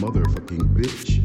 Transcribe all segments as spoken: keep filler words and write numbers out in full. motherfucking bitch.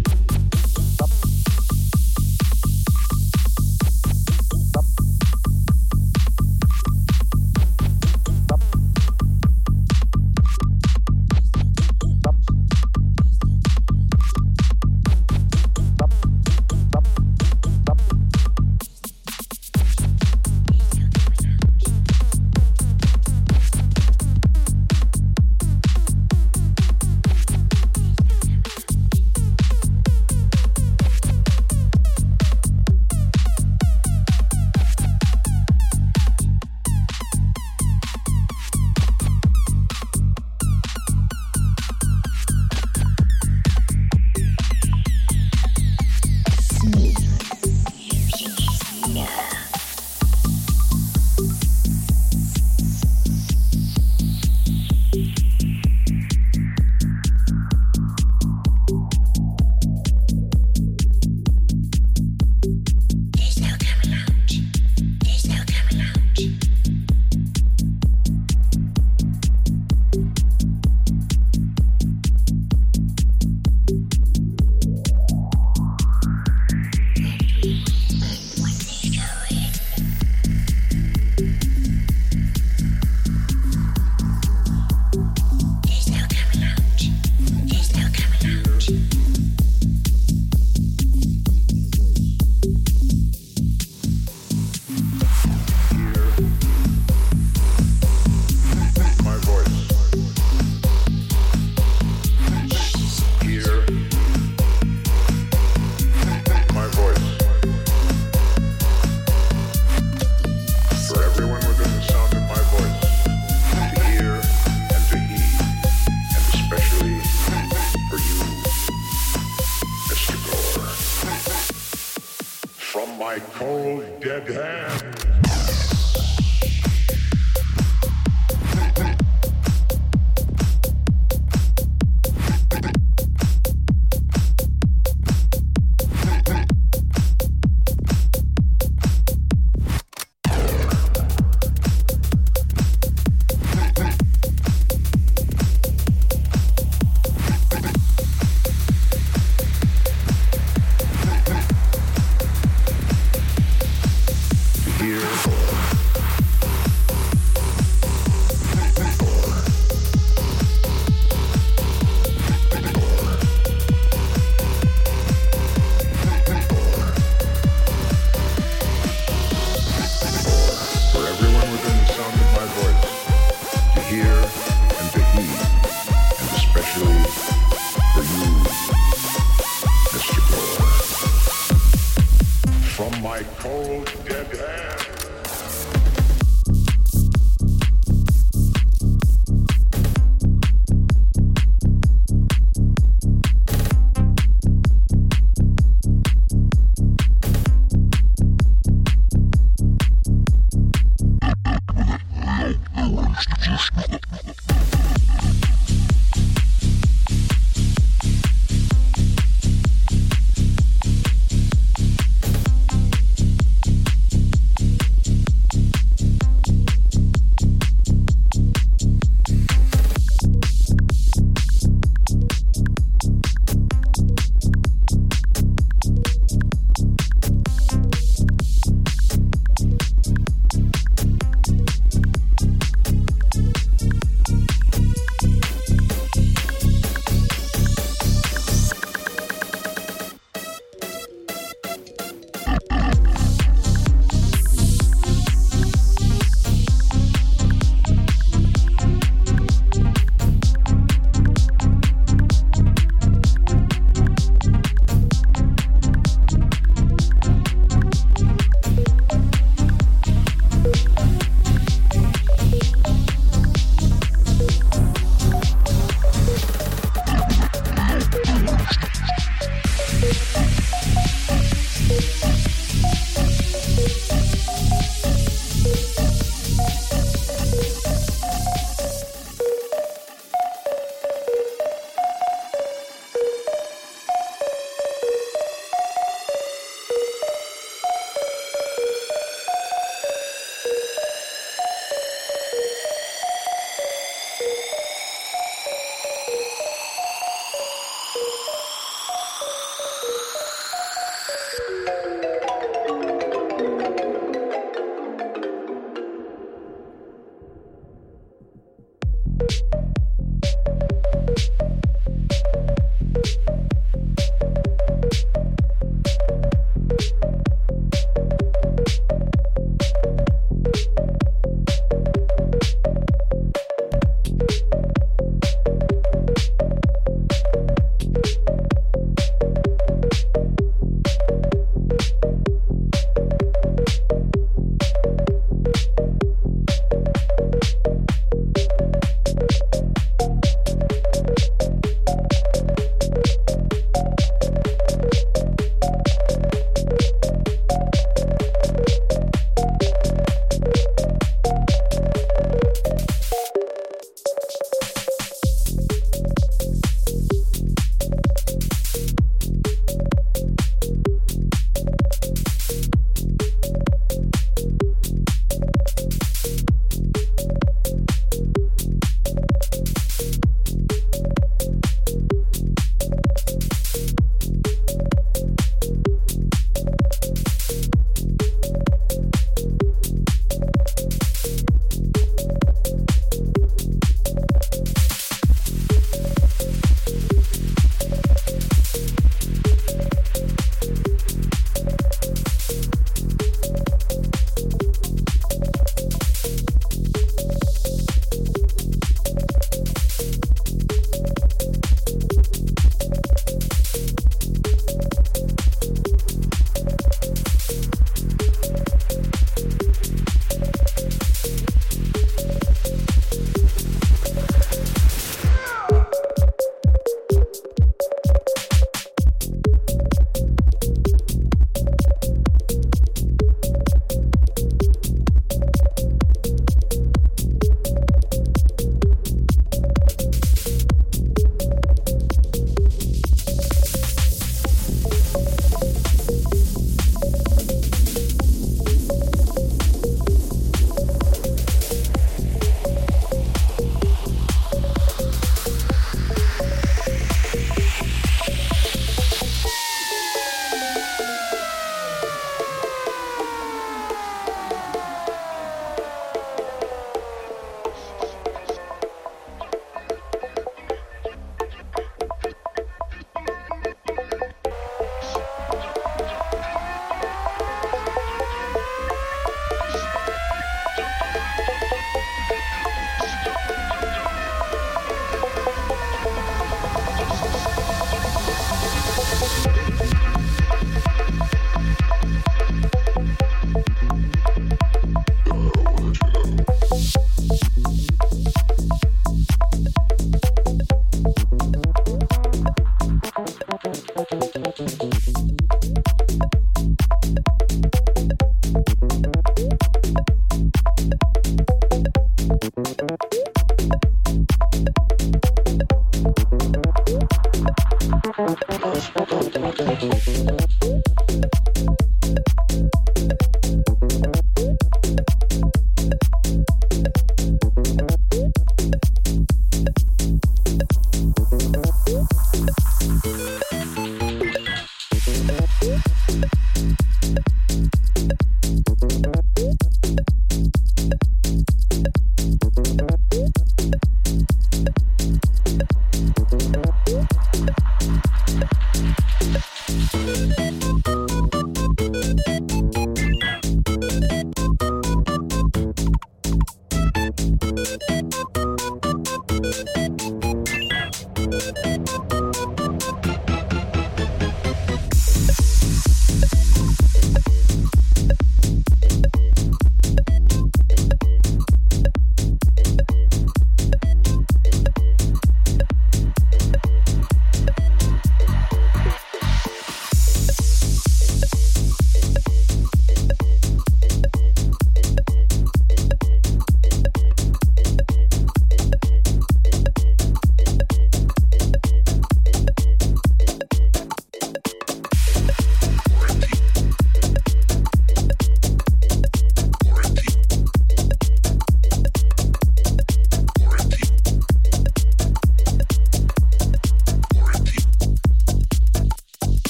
It's not that they know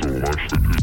so much that